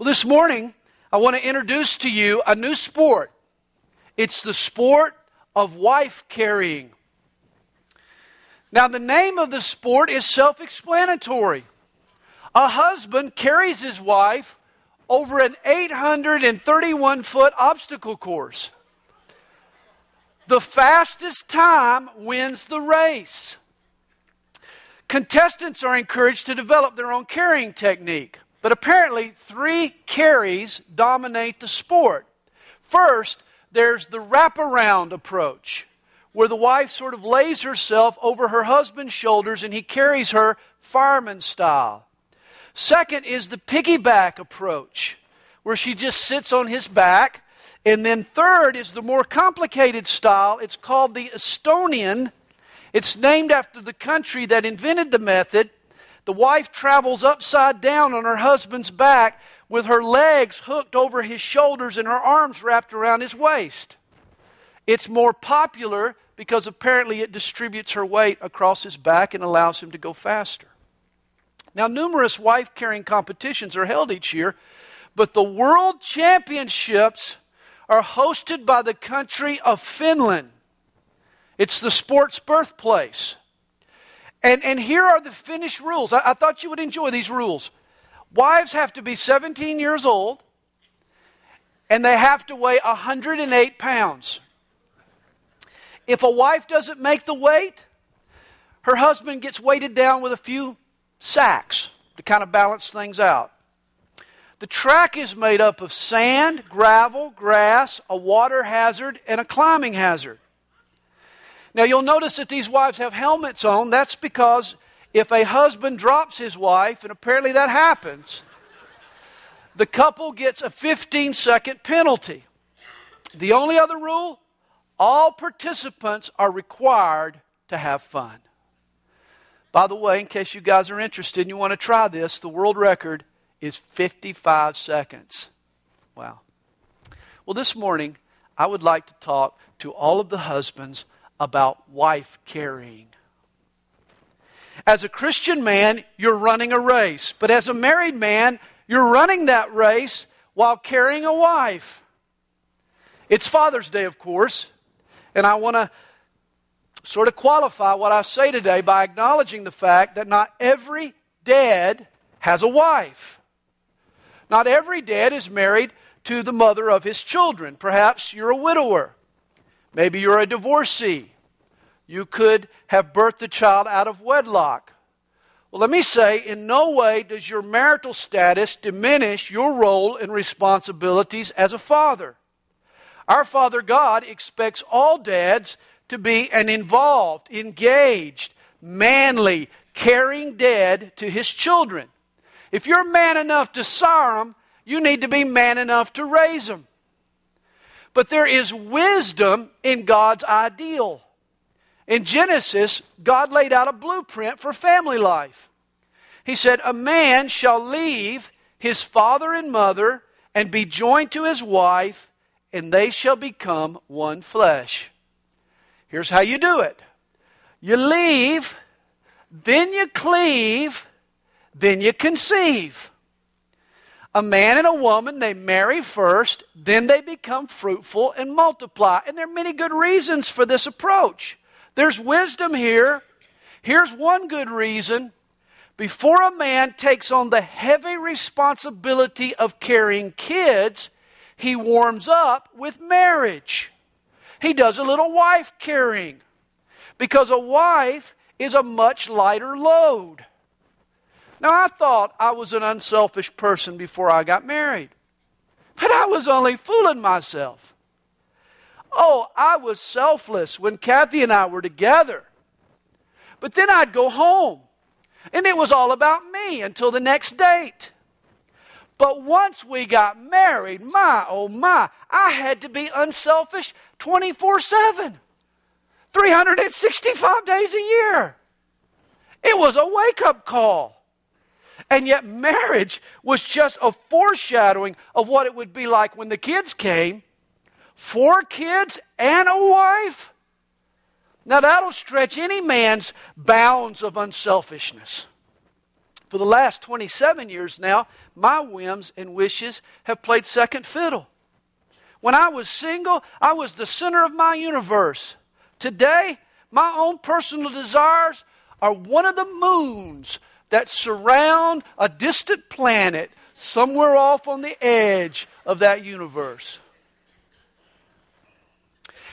Well, this morning, I want to introduce to you a new sport. It's the sport of wife carrying. Now, the name of the sport is self-explanatory. A husband carries his wife over an 831-foot obstacle course. The fastest time wins the race. Contestants are encouraged to develop their own carrying technique. But apparently, three carries dominate the sport. First, there's the wraparound approach, where the wife sort of lays herself over her husband's shoulders and he carries her fireman style. Second is the piggyback approach, where she just sits on his back. And then third is the more complicated style. It's called the Estonian. It's named after the country that invented the method. The wife travels upside down on her husband's back with her legs hooked over his shoulders and her arms wrapped around his waist. It's more popular because apparently it distributes her weight across his back and allows him to go faster. Now, numerous wife-carrying competitions are held each year, but the World Championships are hosted by the country of Finland. It's the sport's birthplace. And here are the Finnish rules. I thought you would enjoy these rules. Wives have to be 17 years old, and they have to weigh 108 pounds. If a wife doesn't make the weight, her husband gets weighted down with a few sacks to kind of balance things out. The track is made up of sand, gravel, grass, a water hazard, and a climbing hazard. Now, you'll notice that these wives have helmets on. That's because if a husband drops his wife, and apparently that happens, the couple gets a 15-second penalty. The only other rule, all participants are required to have fun. By the way, in case you guys are interested and you want to try this, the world record is 55 seconds. Wow. Well, this morning, I would like to talk to all of the husbands about wife carrying. As a Christian man, you're running a race. But as a married man, you're running that race while carrying a wife. It's Father's Day, of course. And I want to sort of qualify what I say today by acknowledging the fact that not every dad has a wife. Not every dad is married to the mother of his children. Perhaps you're a widower. Maybe you're a divorcee. You could have birthed the child out of wedlock. Well, let me say, in no way does your marital status diminish your role and responsibilities as a father. Our Father God expects all dads to be an involved, engaged, manly, caring dad to his children. If you're man enough to sire them, you need to be man enough to raise them. But there is wisdom in God's ideal. In Genesis, God laid out a blueprint for family life. He said, "A man shall leave his father and mother and be joined to his wife, and they shall become one flesh." Here's how you do it. You leave, then you cleave, then you conceive. A man and a woman, they marry first, then they become fruitful and multiply. And there are many good reasons for this approach. There's wisdom here. Here's one good reason. Before a man takes on the heavy responsibility of carrying kids, he warms up with marriage. He does a little wife carrying, because a wife is a much lighter load. Now, I thought I was an unselfish person before I got married, but I was only fooling myself. Oh, I was selfless when Kathy and I were together. But then I'd go home, and it was all about me until the next date. But once we got married, my, oh my, I had to be unselfish 24/7, 365 days a year. It was a wake-up call. And yet marriage was just a foreshadowing of what it would be like when the kids came. 4 kids and a wife. Now that'll stretch any man's bounds of unselfishness. For the last 27 years now, my whims and wishes have played second fiddle. When I was single, I was the center of my universe. Today, my own personal desires are one of the moons that surround a distant planet somewhere off on the edge of that universe.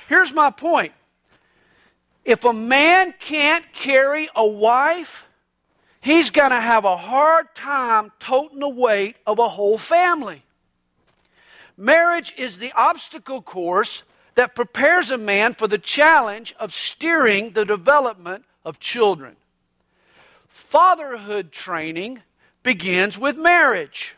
Here's my point. If a man can't carry a wife, he's going to have a hard time toting the weight of a whole family. Marriage is the obstacle course that prepares a man for the challenge of steering the development of children. Fatherhood training begins with marriage.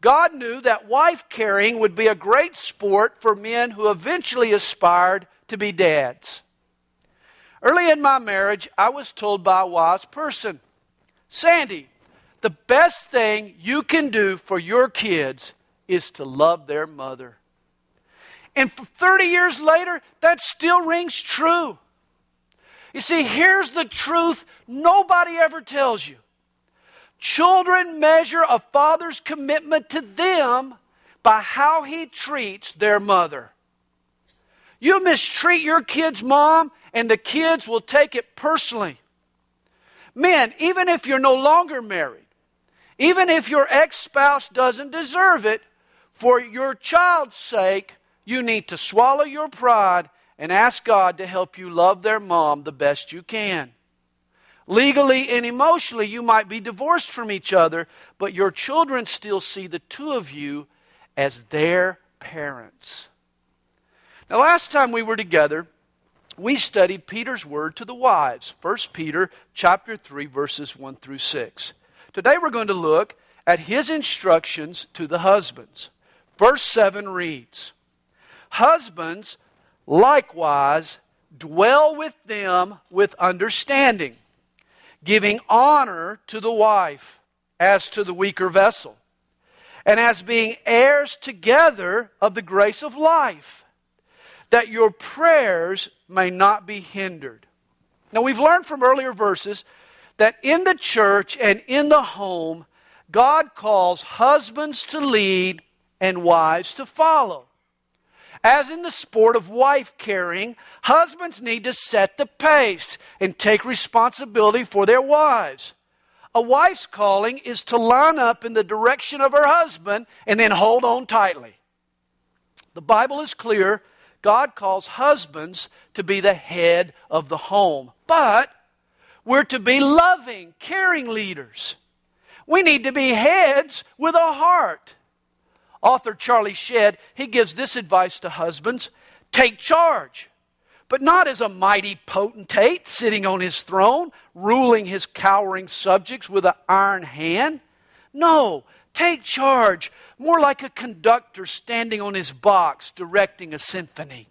God knew that wife carrying would be a great sport for men who eventually aspired to be dads. Early in my marriage, I was told by a wise person, "Sandy, the best thing you can do for your kids is to love their mother." And 30 years later, that still rings true. You see, here's the truth nobody ever tells you. Children measure a father's commitment to them by how he treats their mother. You mistreat your kid's mom, and the kids will take it personally. Men, even if you're no longer married, even if your ex-spouse doesn't deserve it, for your child's sake, you need to swallow your pride and ask God to help you love their mom the best you can. Legally and emotionally, you might be divorced from each other, but your children still see the two of you as their parents. Now, last time we were together, we studied Peter's word to the wives, 1 Peter chapter 3, verses 1 through 6. Today we're going to look at his instructions to the husbands. Verse 7 reads, "Husbands likewise dwell with them with understanding, giving honor to the wife as to the weaker vessel, and as being heirs together of the grace of life, that your prayers may not be hindered." Now we've learned from earlier verses that in the church and in the home, God calls husbands to lead and wives to follow. As in the sport of wife carrying, husbands need to set the pace and take responsibility for their wives. A wife's calling is to line up in the direction of her husband and then hold on tightly. The Bible is clear. God calls husbands to be the head of the home, but we're to be loving, caring leaders. We need to be heads with a heart. Author Charlie Shedd, he gives this advice to husbands: take charge, but not as a mighty potentate sitting on his throne, ruling his cowering subjects with an iron hand. No, take charge, more like a conductor standing on his box directing a symphony.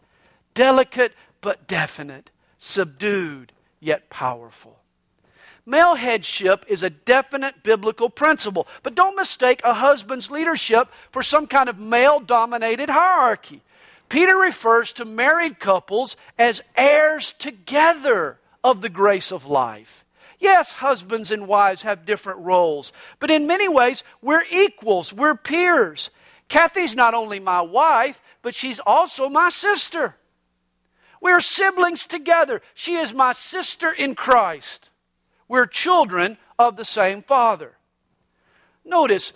Delicate but definite, subdued yet powerful. Male headship is a definite biblical principle, but don't mistake a husband's leadership for some kind of male-dominated hierarchy. Peter refers to married couples as heirs together of the grace of life. Yes, husbands and wives have different roles, but in many ways, we're equals, we're peers. Kathy's not only my wife, but she's also my sister. We're siblings together. She is my sister in Christ. We're children of the same Father. Notice,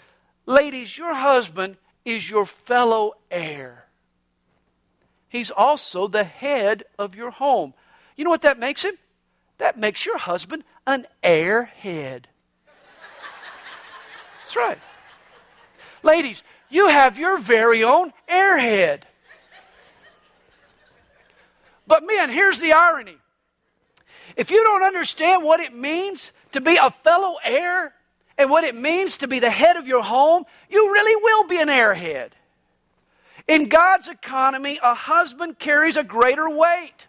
ladies, your husband is your fellow heir. He's also the head of your home. You know what that makes him? That makes your husband an airhead. That's right. Ladies, you have your very own airhead. But men, here's the irony. If you don't understand what it means to be a fellow heir and what it means to be the head of your home, you really will be an airhead. In God's economy, a husband carries a greater weight.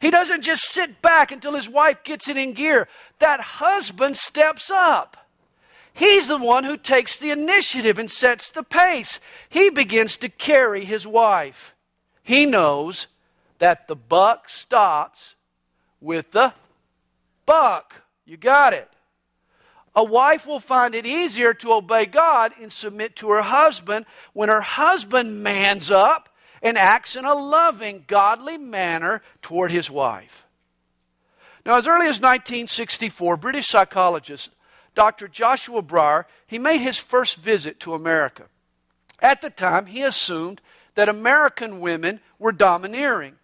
He doesn't just sit back until his wife gets it in gear. That husband steps up. He's the one who takes the initiative and sets the pace. He begins to carry his wife. He knows that the buck stops with the buck. You got it. A wife will find it easier to obey God and submit to her husband when her husband mans up and acts in a loving, godly manner toward his wife. Now, as early as 1964, British psychologist Dr. Joshua Breyer, he made his first visit to America. At the time, he assumed that American women were domineering.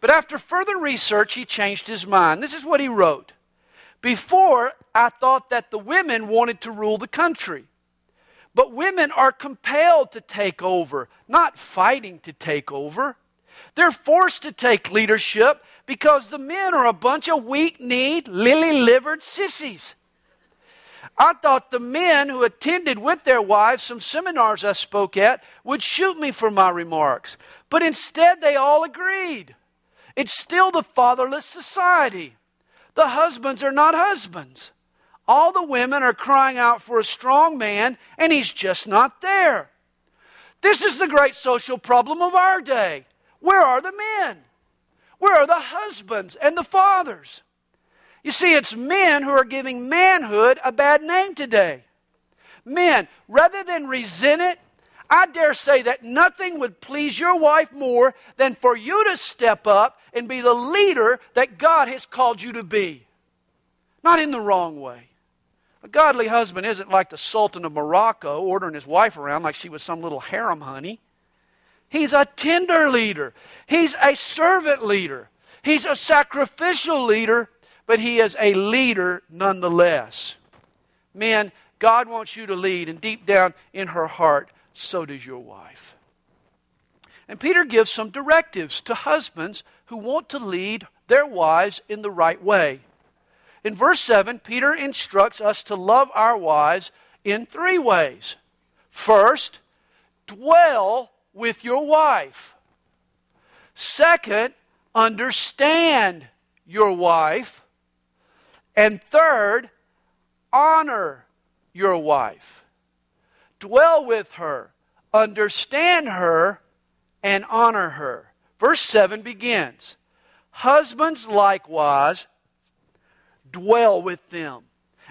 But after further research, he changed his mind. This is what he wrote. Before, I thought that the women wanted to rule the country. But women are compelled to take over, not fighting to take over. They're forced to take leadership because the men are a bunch of weak-kneed, lily-livered sissies. I thought the men who attended with their wives some seminars I spoke at would shoot me for my remarks. But instead, they all agreed. It's still the fatherless society. The husbands are not husbands. All the women are crying out for a strong man, and he's just not there. This is the great social problem of our day. Where are the men? Where are the husbands and the fathers? You see, it's men who are giving manhood a bad name today. Men, rather than resent it, I dare say that nothing would please your wife more than for you to step up and be the leader that God has called you to be. Not in the wrong way. A godly husband isn't like the Sultan of Morocco ordering his wife around like she was some little harem honey. He's a tender leader. He's a servant leader. He's a sacrificial leader, but he is a leader nonetheless. Men, God wants you to lead, and deep down in her heart, so does your wife. And Peter gives some directives to husbands who want to lead their wives in the right way. In verse 7, Peter instructs us to love our wives in three ways. First, dwell with your wife. Second, understand your wife. And third, honor your wife. Dwell with her, understand her, and honor her. Verse 7 begins, husbands likewise dwell with them.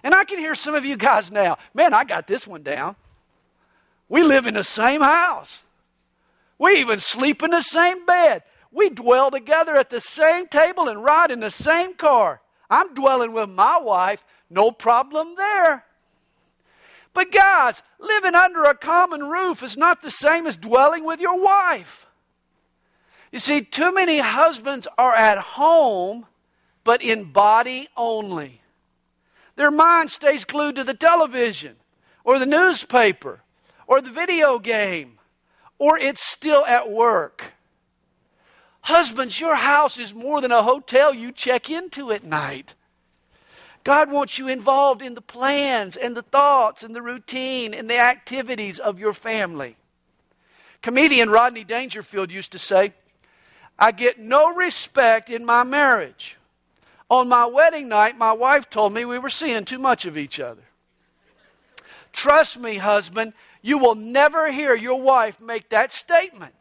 And I can hear some of you guys now, man, I got this one down. We live in the same house. We even sleep in the same bed. We dwell together at the same table and ride in the same car. I'm dwelling with my wife, no problem there. But guys, living under a common roof is not the same as dwelling with your wife. You see, too many husbands are at home, but in body only. Their mind stays glued to the television, or the newspaper, or the video game, or it's still at work. Husbands, your house is more than a hotel you check into at night. God wants you involved in the plans and the thoughts and the routine and the activities of your family. Comedian Rodney Dangerfield used to say, I get no respect in my marriage. On my wedding night, my wife told me we were seeing too much of each other. Trust me, husband, you will never hear your wife make that statement.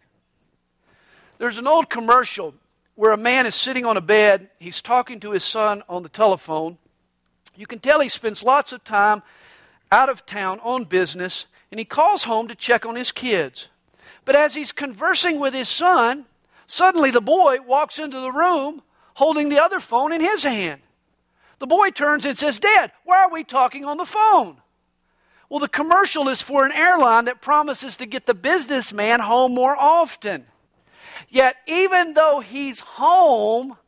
There's an old commercial where a man is sitting on a bed. He's talking to his son on the telephone. You can tell he spends lots of time out of town on business, and he calls home to check on his kids. But as he's conversing with his son, suddenly the boy walks into the room holding the other phone in his hand. The boy turns and says, Dad, why are we talking on the phone? Well, the commercial is for an airline that promises to get the businessman home more often. Yet, even though he's home,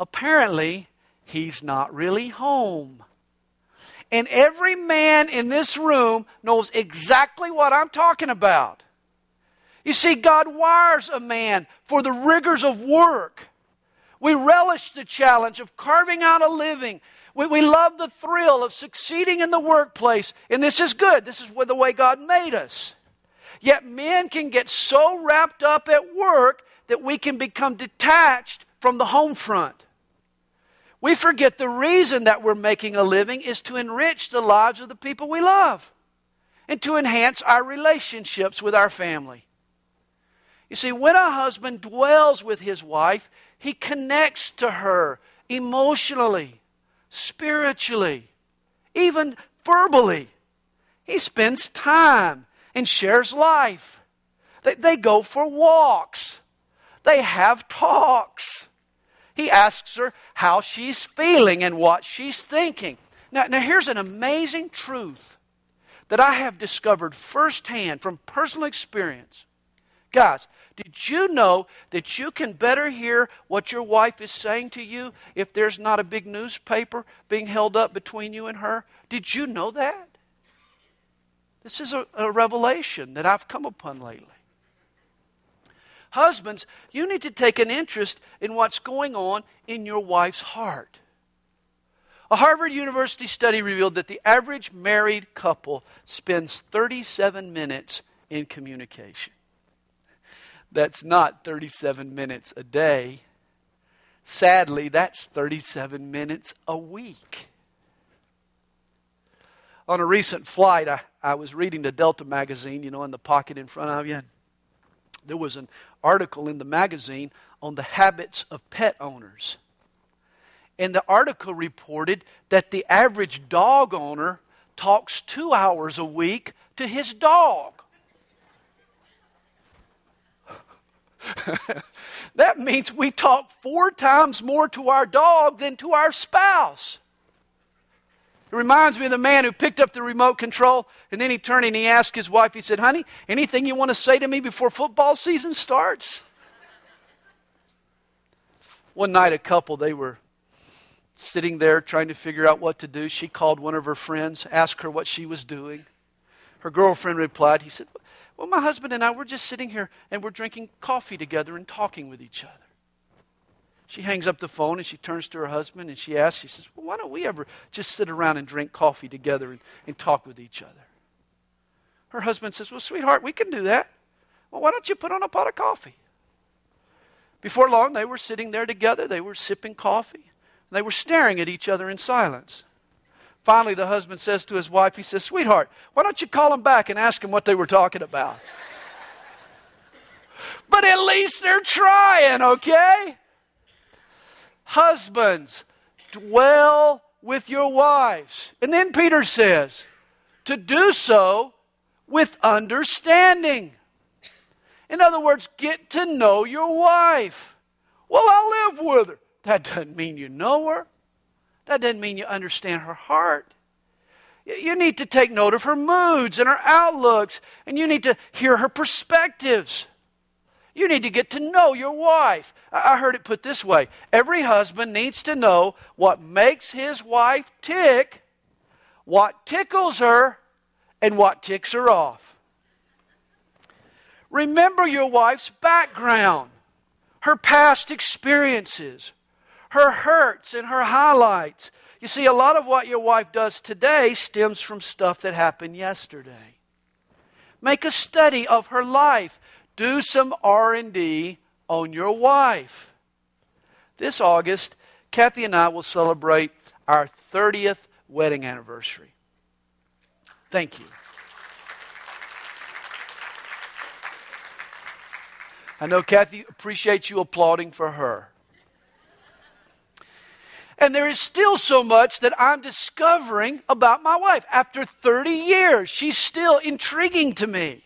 apparently, he's not really home. And every man in this room knows exactly what I'm talking about. You see, God wires a man for the rigors of work. We relish the challenge of carving out a living. We love the thrill of succeeding in the workplace. And this is good. This is the way God made us. Yet men can get so wrapped up at work that we can become detached from the home front. We forget the reason that we're making a living is to enrich the lives of the people we love and to enhance our relationships with our family. You see, when a husband dwells with his wife, he connects to her emotionally, spiritually, even verbally. He spends time and shares life. They go for walks. They have talks. He asks her how she's feeling and what she's thinking. Now here's an amazing truth that I have discovered firsthand from personal experience. Guys, did you know that you can better hear what your wife is saying to you if there's not a big newspaper being held up between you and her? Did you know that? This is a revelation that I've come upon lately. Husbands, you need to take an interest in what's going on in your wife's heart. A Harvard University study revealed that the average married couple spends 37 minutes in communication. That's not 37 minutes a day. Sadly, that's 37 minutes a week. On a recent flight, I was reading the Delta magazine, in the pocket in front of you. And there was an article in the magazine on the habits of pet owners. And the article reported that the average dog owner talks 2 hours a week to his dog. That means we talk 4 times more to our dog than to our spouse. It reminds me of the man who picked up the remote control and then he turned and he asked his wife, he said, "Honey, anything you want to say to me before football season starts?" One night a couple, they were sitting there trying to figure out what to do. She called one of her friends, asked her what she was doing. Her girlfriend replied, he said, "Well, my husband and I, we're just sitting here and we're drinking coffee together and talking with each other." She hangs up the phone and she turns to her husband and she asks, she says, "Well, why don't we ever just sit around and drink coffee together and talk with each other?" Her husband says, "Well, sweetheart, we can do that. Well, why don't you put on a pot of coffee?" Before long, they were sitting there together. They were sipping coffee. And they were staring at each other in silence. Finally, the husband says to his wife, he says, "Sweetheart, why don't you call them back and ask them what they were talking about?" But at least they're trying, okay? Husbands, dwell with your wives. And then Peter says, to do so with understanding. In other words, get to know your wife. "Well, I live with her." That doesn't mean you know her. That doesn't mean you understand her heart. You need to take note of her moods and her outlooks, and you need to hear her perspectives. You need to get to know your wife. I heard it put this way: every husband needs to know what makes his wife tick, what tickles her, and what ticks her off. Remember your wife's background, her past experiences, her hurts and her highlights. You see, a lot of what your wife does today stems from stuff that happened yesterday. Make a study of her life. Do some R&D on your wife. This August, Kathy and I will celebrate our 30th wedding anniversary. Thank you. I know Kathy appreciates you applauding for her. And there is still so much that I'm discovering about my wife. After 30 years, she's still intriguing to me.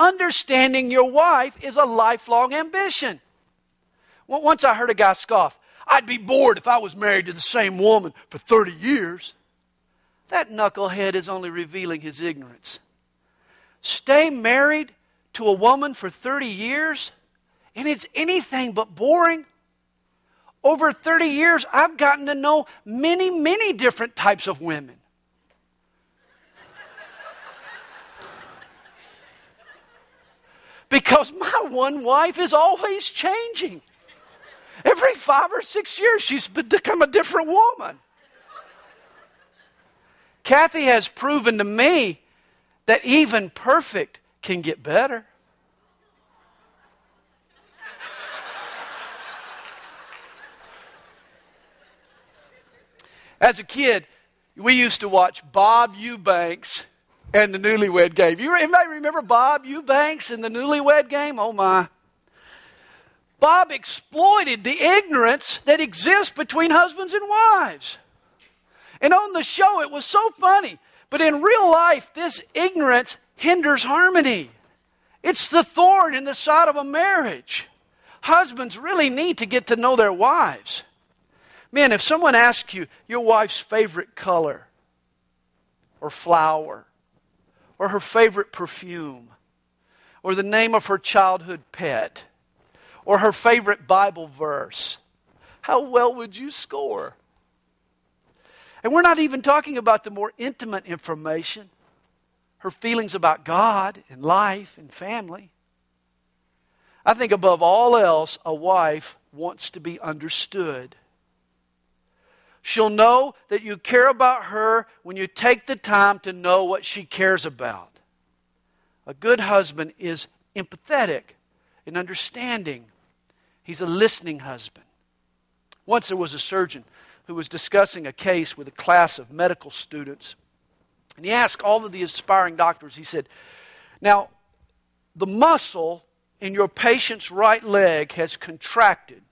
Understanding your wife is a lifelong ambition. Once I heard a guy scoff, "I'd be bored if I was married to the same woman for 30 years. That knucklehead is only revealing his ignorance. Stay married to a woman for 30 years, and it's anything but boring. Over 30 years, I've gotten to know many, many different types of women. Because my one wife is always changing. Every 5 or 6 years, she's become a different woman." Kathy has proven to me that even perfect can get better. As a kid, we used to watch Bob Eubanks and the Newlywed Game. Anybody remember Bob Eubanks and the Newlywed Game? Oh, my. Bob exploited the ignorance that exists between husbands and wives. And on the show, it was so funny. But in real life, this ignorance hinders harmony. It's the thorn in the side of a marriage. Husbands really need to get to know their wives. Man, if someone asks you your wife's favorite color or flower or her favorite perfume or the name of her childhood pet or her favorite Bible verse, how well would you score? And we're not even talking about the more intimate information, her feelings about God and life and family. I think above all else, a wife wants to be understood. She'll know that you care about her when you take the time to know what she cares about. A good husband is empathetic and understanding. He's a listening husband. Once there was a surgeon who was discussing a case with a class of medical students. And he asked all of the aspiring doctors, he said, "Now, the muscle in your patient's right leg has contracted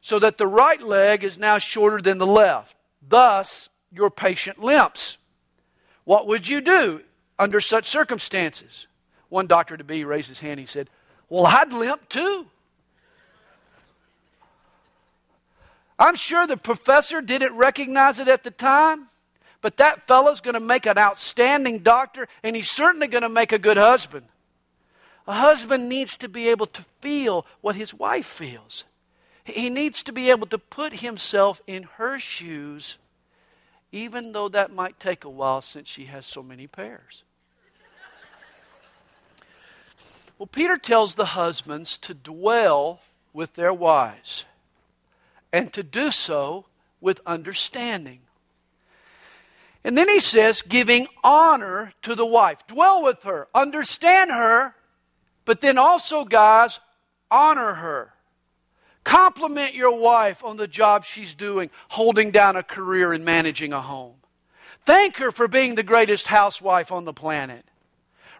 so that the right leg is now shorter than the left. Thus, your patient limps. What would you do under such circumstances?" One doctor to be raised his hand. He said, "Well, I'd limp too. I'm sure the professor didn't recognize it at the time, but that fellow's going to make an outstanding doctor, and he's certainly going to make a good husband." A husband needs to be able to feel what his wife feels. He needs to be able to put himself in her shoes, even though that might take a while since she has so many pairs. Well, Peter tells the husbands to dwell with their wives and to do so with understanding. And then he says, giving honor to the wife. Dwell with her, understand her, but then also, guys, honor her. Compliment your wife on the job she's doing, holding down a career and managing a home. Thank her for being the greatest housewife on the planet.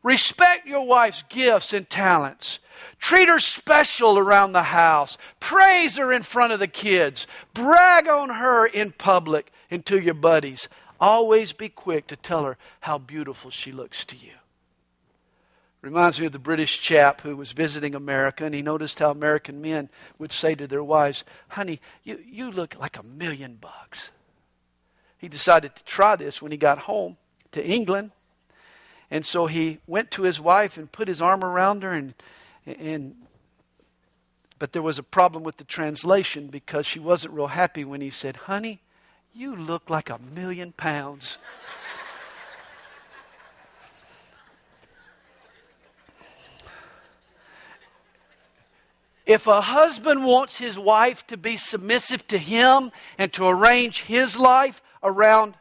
Respect your wife's gifts and talents. Treat her special around the house. Praise her in front of the kids. Brag on her in public and to your buddies. Always be quick to tell her how beautiful she looks to you. Reminds me of the British chap who was visiting America, and he noticed how American men would say to their wives, "Honey, you look like $1,000,000." He decided to try this when he got home to England. And so he went to his wife and put his arm around her, but there was a problem with the translation because she wasn't real happy when he said, "Honey, you look like £1,000,000. If a husband wants his wife to be submissive to him and to arrange his life around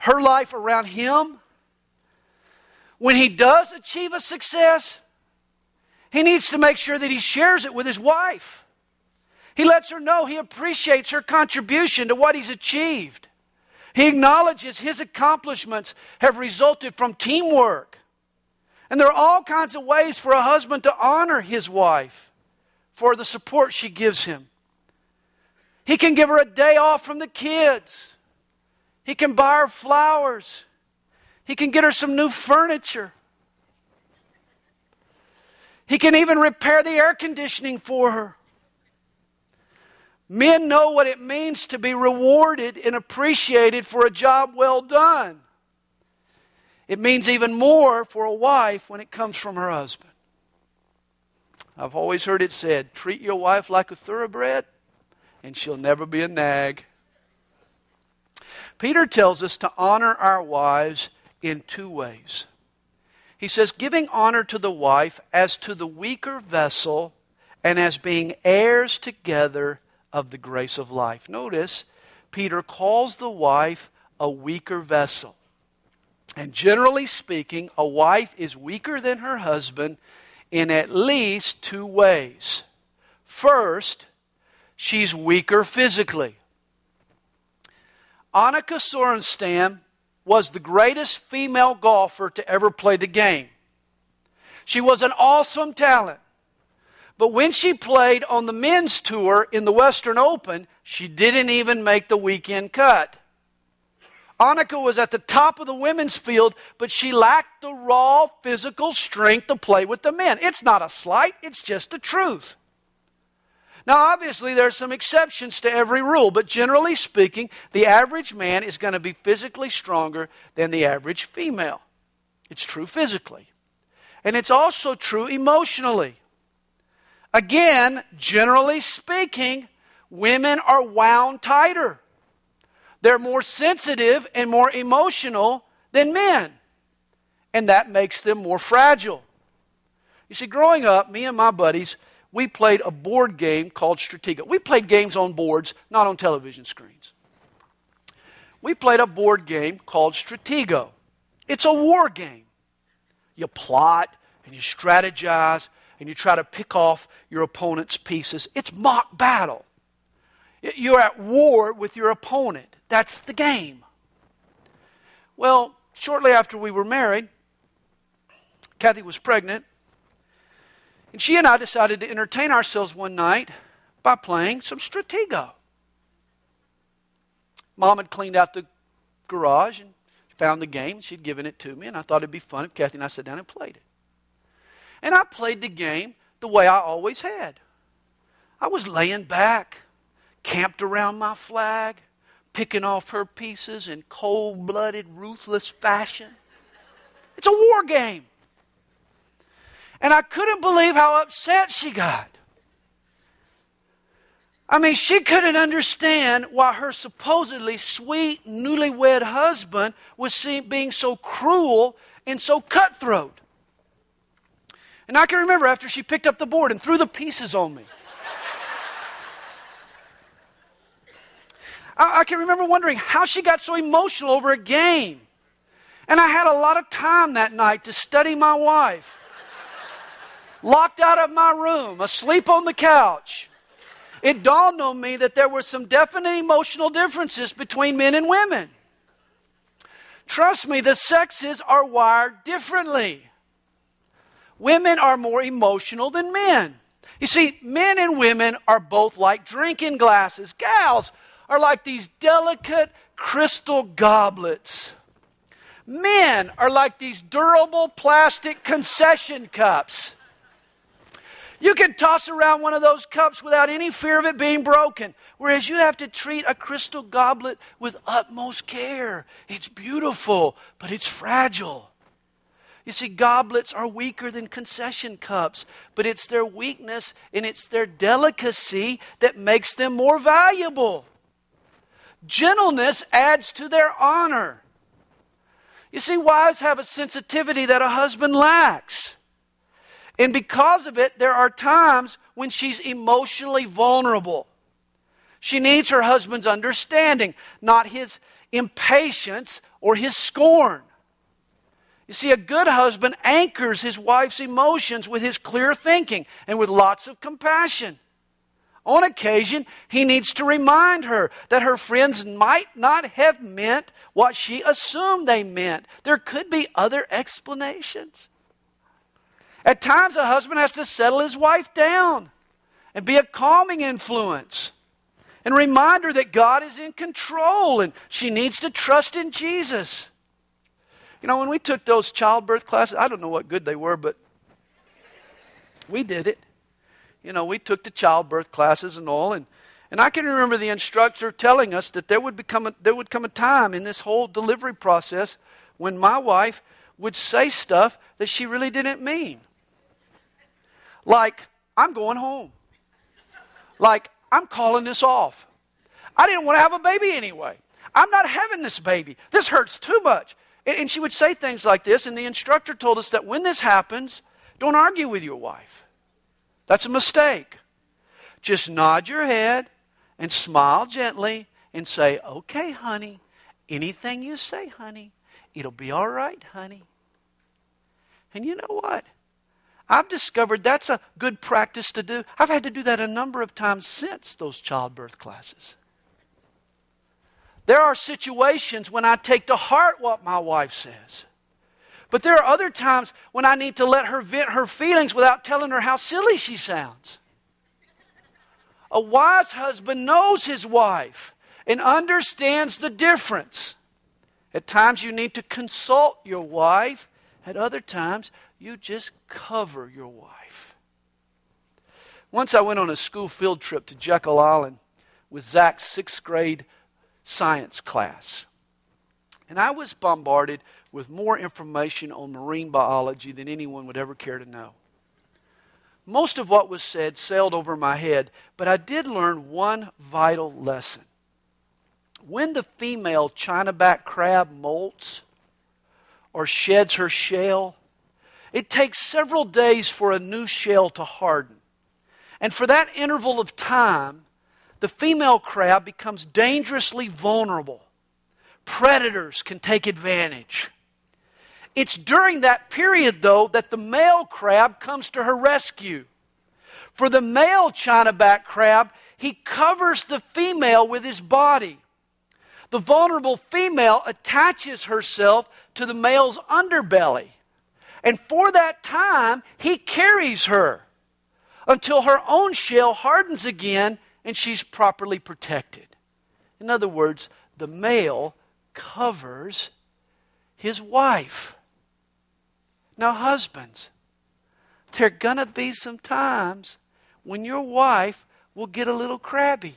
her life around him, when he does achieve a success, he needs to make sure that he shares it with his wife. He lets her know he appreciates her contribution to what he's achieved. He acknowledges his accomplishments have resulted from teamwork. And there are all kinds of ways for a husband to honor his wife for the support she gives him. He can give her a day off from the kids. He can buy her flowers. He can get her some new furniture. He can even repair the air conditioning for her. Men know what it means to be rewarded and appreciated for a job well done. It means even more for a wife when it comes from her husband. I've always heard it said, treat your wife like a thoroughbred and she'll never be a nag. Peter tells us to honor our wives in two ways. He says, giving honor to the wife as to the weaker vessel and as being heirs together of the grace of life. Notice, Peter calls the wife a weaker vessel. And generally speaking, a wife is weaker than her husband in at least two ways. First, she's weaker physically. Annika Sorenstam was the greatest female golfer to ever play the game. She was an awesome talent. But when she played on the men's tour in the Western Open, she didn't even make the weekend cut. Annika was at the top of the women's field, but she lacked the raw physical strength to play with the men. It's not a slight, it's just the truth. Now, obviously, there are some exceptions to every rule, but generally speaking, the average man is going to be physically stronger than the average female. It's true physically. And it's also true emotionally. Again, generally speaking, women are wound tighter. They're more sensitive and more emotional than men. And that makes them more fragile. You see, growing up, me and my buddies, we played a board game called Stratego. We played games on boards, not on television screens. We played a board game called Stratego. It's a war game. You plot and you strategize and you try to pick off your opponent's pieces. It's mock battle. You're at war with your opponent. That's the game. Well, shortly after we were married, Kathy was pregnant, and she and I decided to entertain ourselves one night by playing some Stratego. Mom had cleaned out the garage and found the game. She'd given it to me, and I thought it'd be fun if Kathy and I sat down and played it. And I played the game the way I always had. I was laying back, camped around my flag, picking off her pieces in cold-blooded, ruthless fashion. It's a war game. And I couldn't believe how upset she got. I mean, she couldn't understand why her supposedly sweet, newlywed husband was being so cruel and so cutthroat. And I can remember after she picked up the board and threw the pieces on me. I can remember wondering how she got so emotional over a game. And I had a lot of time that night to study my wife. Locked out of my room, asleep on the couch. It dawned on me that there were some definite emotional differences between men and women. Trust me, the sexes are wired differently. Women are more emotional than men. You see, men and women are both like drinking glasses. Gals are like these delicate crystal goblets. Men are like these durable plastic concession cups. You can toss around one of those cups without any fear of it being broken, whereas you have to treat a crystal goblet with utmost care. It's beautiful, but it's fragile. You see, goblets are weaker than concession cups, but it's their weakness and it's their delicacy that makes them more valuable. Gentleness adds to their honor. You see, wives have a sensitivity that a husband lacks. And because of it, there are times when she's emotionally vulnerable. She needs her husband's understanding, not his impatience or his scorn. You see, a good husband anchors his wife's emotions with his clear thinking and with lots of compassion. On occasion, he needs to remind her that her friends might not have meant what she assumed they meant. There could be other explanations. At times, a husband has to settle his wife down and be a calming influence and remind her that God is in control and she needs to trust in Jesus. You know, when we took those childbirth classes, I don't know what good they were, but we did it. You know, we took the childbirth classes and all, and I can remember the instructor telling us that there would come a time in this whole delivery process when my wife would say stuff that she really didn't mean. Like, I'm going home. Like, I'm calling this off. I didn't want to have a baby anyway. I'm not having this baby. This hurts too much. And she would say things like this, and the instructor told us that when this happens, don't argue with your wife. That's a mistake. Just nod your head and smile gently and say, okay, honey, anything you say, honey, it'll be all right, honey. And you know what? I've discovered that's a good practice to do. I've had to do that a number of times since those childbirth classes. There are situations when I take to heart what my wife says. But there are other times when I need to let her vent her feelings without telling her how silly she sounds. A wise husband knows his wife and understands the difference. At times you need to consult your wife. At other times, you just cover your wife. Once I went on a school field trip to Jekyll Island with Zach's 6th grade science class. And I was bombarded with more information on marine biology than anyone would ever care to know. Most of what was said sailed over my head, but I did learn one vital lesson. When the female Chinaback crab molts or sheds her shell, it takes several days for a new shell to harden. And for that interval of time, the female crab becomes dangerously vulnerable. Predators can take advantage. It's during that period, though, that the male crab comes to her rescue. For the male Chinaback crab, he covers the female with his body. The vulnerable female attaches herself to the male's underbelly. And for that time, he carries her until her own shell hardens again and she's properly protected. In other words, the male covers his wife. Now, husbands, there are going to be some times when your wife will get a little crabby.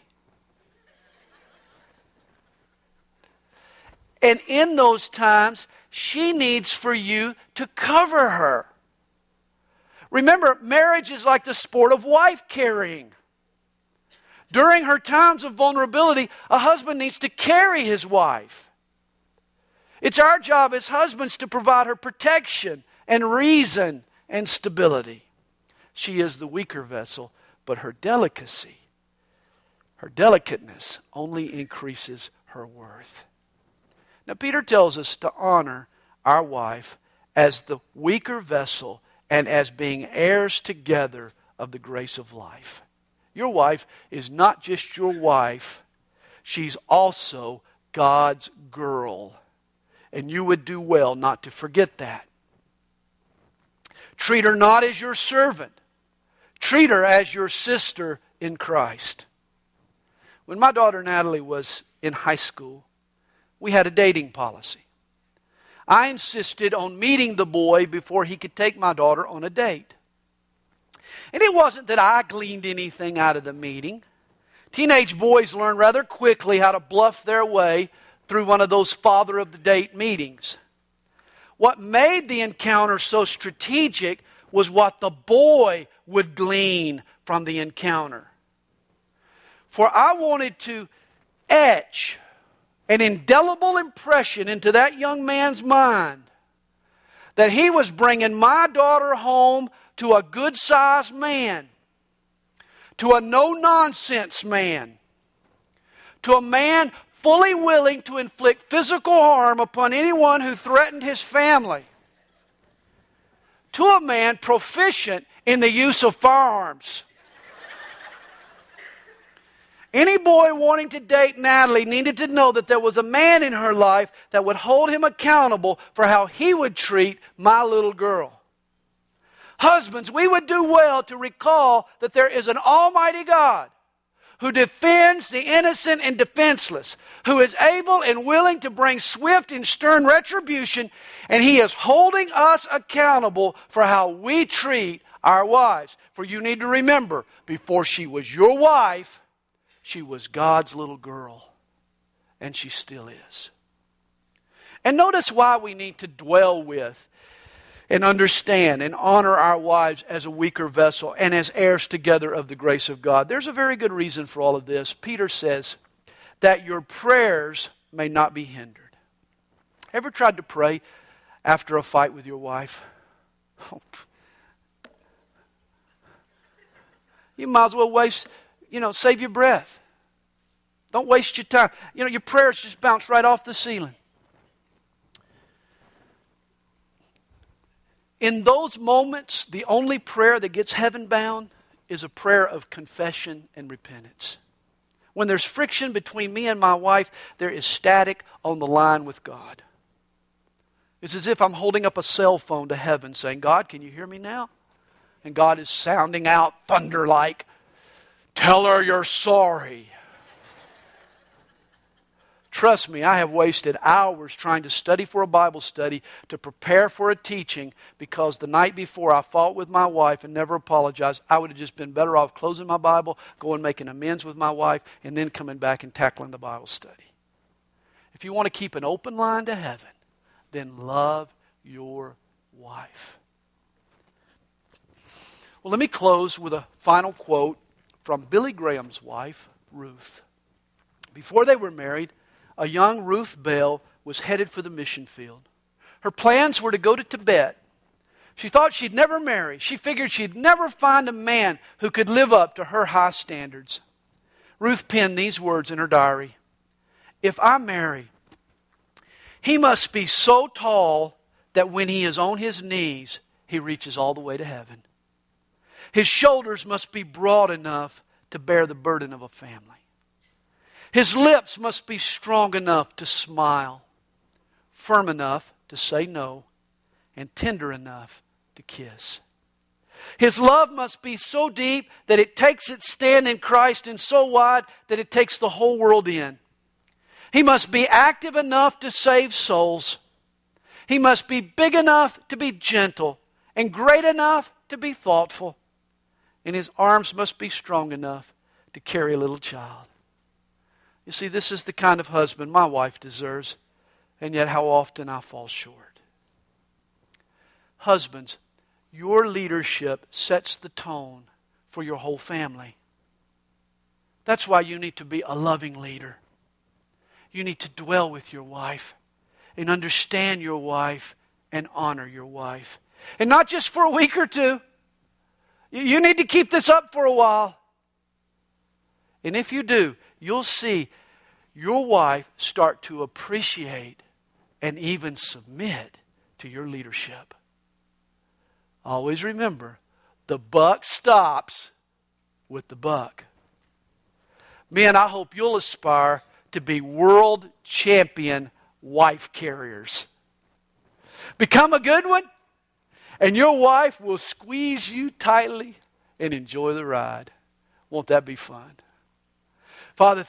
And in those times, she needs for you to cover her. Remember, marriage is like the sport of wife carrying. During her times of vulnerability, a husband needs to carry his wife. It's our job as husbands to provide her protection and reason and stability. She is the weaker vessel, but her delicacy, her delicateness only increases her worth. Now, Peter tells us to honor our wife as the weaker vessel and as being heirs together of the grace of life. Your wife is not just your wife, she's also God's girl. And you would do well not to forget that. Treat her not as your servant. Treat her as your sister in Christ. When my daughter Natalie was in high school, we had a dating policy. I insisted on meeting the boy before he could take my daughter on a date. And it wasn't that I gleaned anything out of the meeting. Teenage boys learn rather quickly how to bluff their way through one of those father-of-the-date meetings. What made the encounter so strategic was what the boy would glean from the encounter. For I wanted to etch an indelible impression into that young man's mind that he was bringing my daughter home to a good-sized man, to a no-nonsense man, to a man fully willing to inflict physical harm upon anyone who threatened his family, to a man proficient in the use of firearms. Any boy wanting to date Natalie needed to know that there was a man in her life that would hold him accountable for how he would treat my little girl. Husbands, we would do well to recall that there is an almighty God who defends the innocent and defenseless, who is able and willing to bring swift and stern retribution, and he is holding us accountable for how we treat our wives. For you need to remember, before she was your wife, she was God's little girl, and she still is. And notice why we need to dwell with and understand and honor our wives as a weaker vessel and as heirs together of the grace of God. There's a very good reason for all of this. Peter says that your prayers may not be hindered. Ever tried to pray after a fight with your wife? You might as well save your breath. Don't waste your time. Your prayers just bounce right off the ceiling. In those moments, the only prayer that gets heaven-bound is a prayer of confession and repentance. When there's friction between me and my wife, there is static on the line with God. It's as if I'm holding up a cell phone to heaven saying, God, can you hear me now? And God is sounding out thunder-like, tell her you're sorry. Trust me, I have wasted hours trying to study for a Bible study, to prepare for a teaching, because the night before I fought with my wife and never apologized. I would have just been better off closing my Bible, going making amends with my wife, and then coming back and tackling the Bible study. If you want to keep an open line to heaven, then love your wife. Well, let me close with a final quote from Billy Graham's wife, Ruth. Before they were married, a young Ruth Bell was headed for the mission field. Her plans were to go to Tibet. She thought she'd never marry. She figured she'd never find a man who could live up to her high standards. Ruth penned these words in her diary: "If I marry, he must be so tall that when he is on his knees, he reaches all the way to heaven. His shoulders must be broad enough to bear the burden of a family. His lips must be strong enough to smile, firm enough to say no, and tender enough to kiss. His love must be so deep that it takes its stand in Christ, and so wide that it takes the whole world in. He must be active enough to save souls. He must be big enough to be gentle, and great enough to be thoughtful. And his arms must be strong enough to carry a little child." You see, this is the kind of husband my wife deserves, and yet how often I fall short. Husbands, your leadership sets the tone for your whole family. That's why you need to be a loving leader. You need to dwell with your wife and understand your wife and honor your wife. And not just for a week or two. You need to keep this up for a while. And if you do, you'll see your wife start to appreciate and even submit to your leadership. Always remember, the buck stops with the buck. Men, I hope you'll aspire to be world champion wife carriers. Become a good one, and your wife will squeeze you tightly and enjoy the ride. Won't that be fun? Father,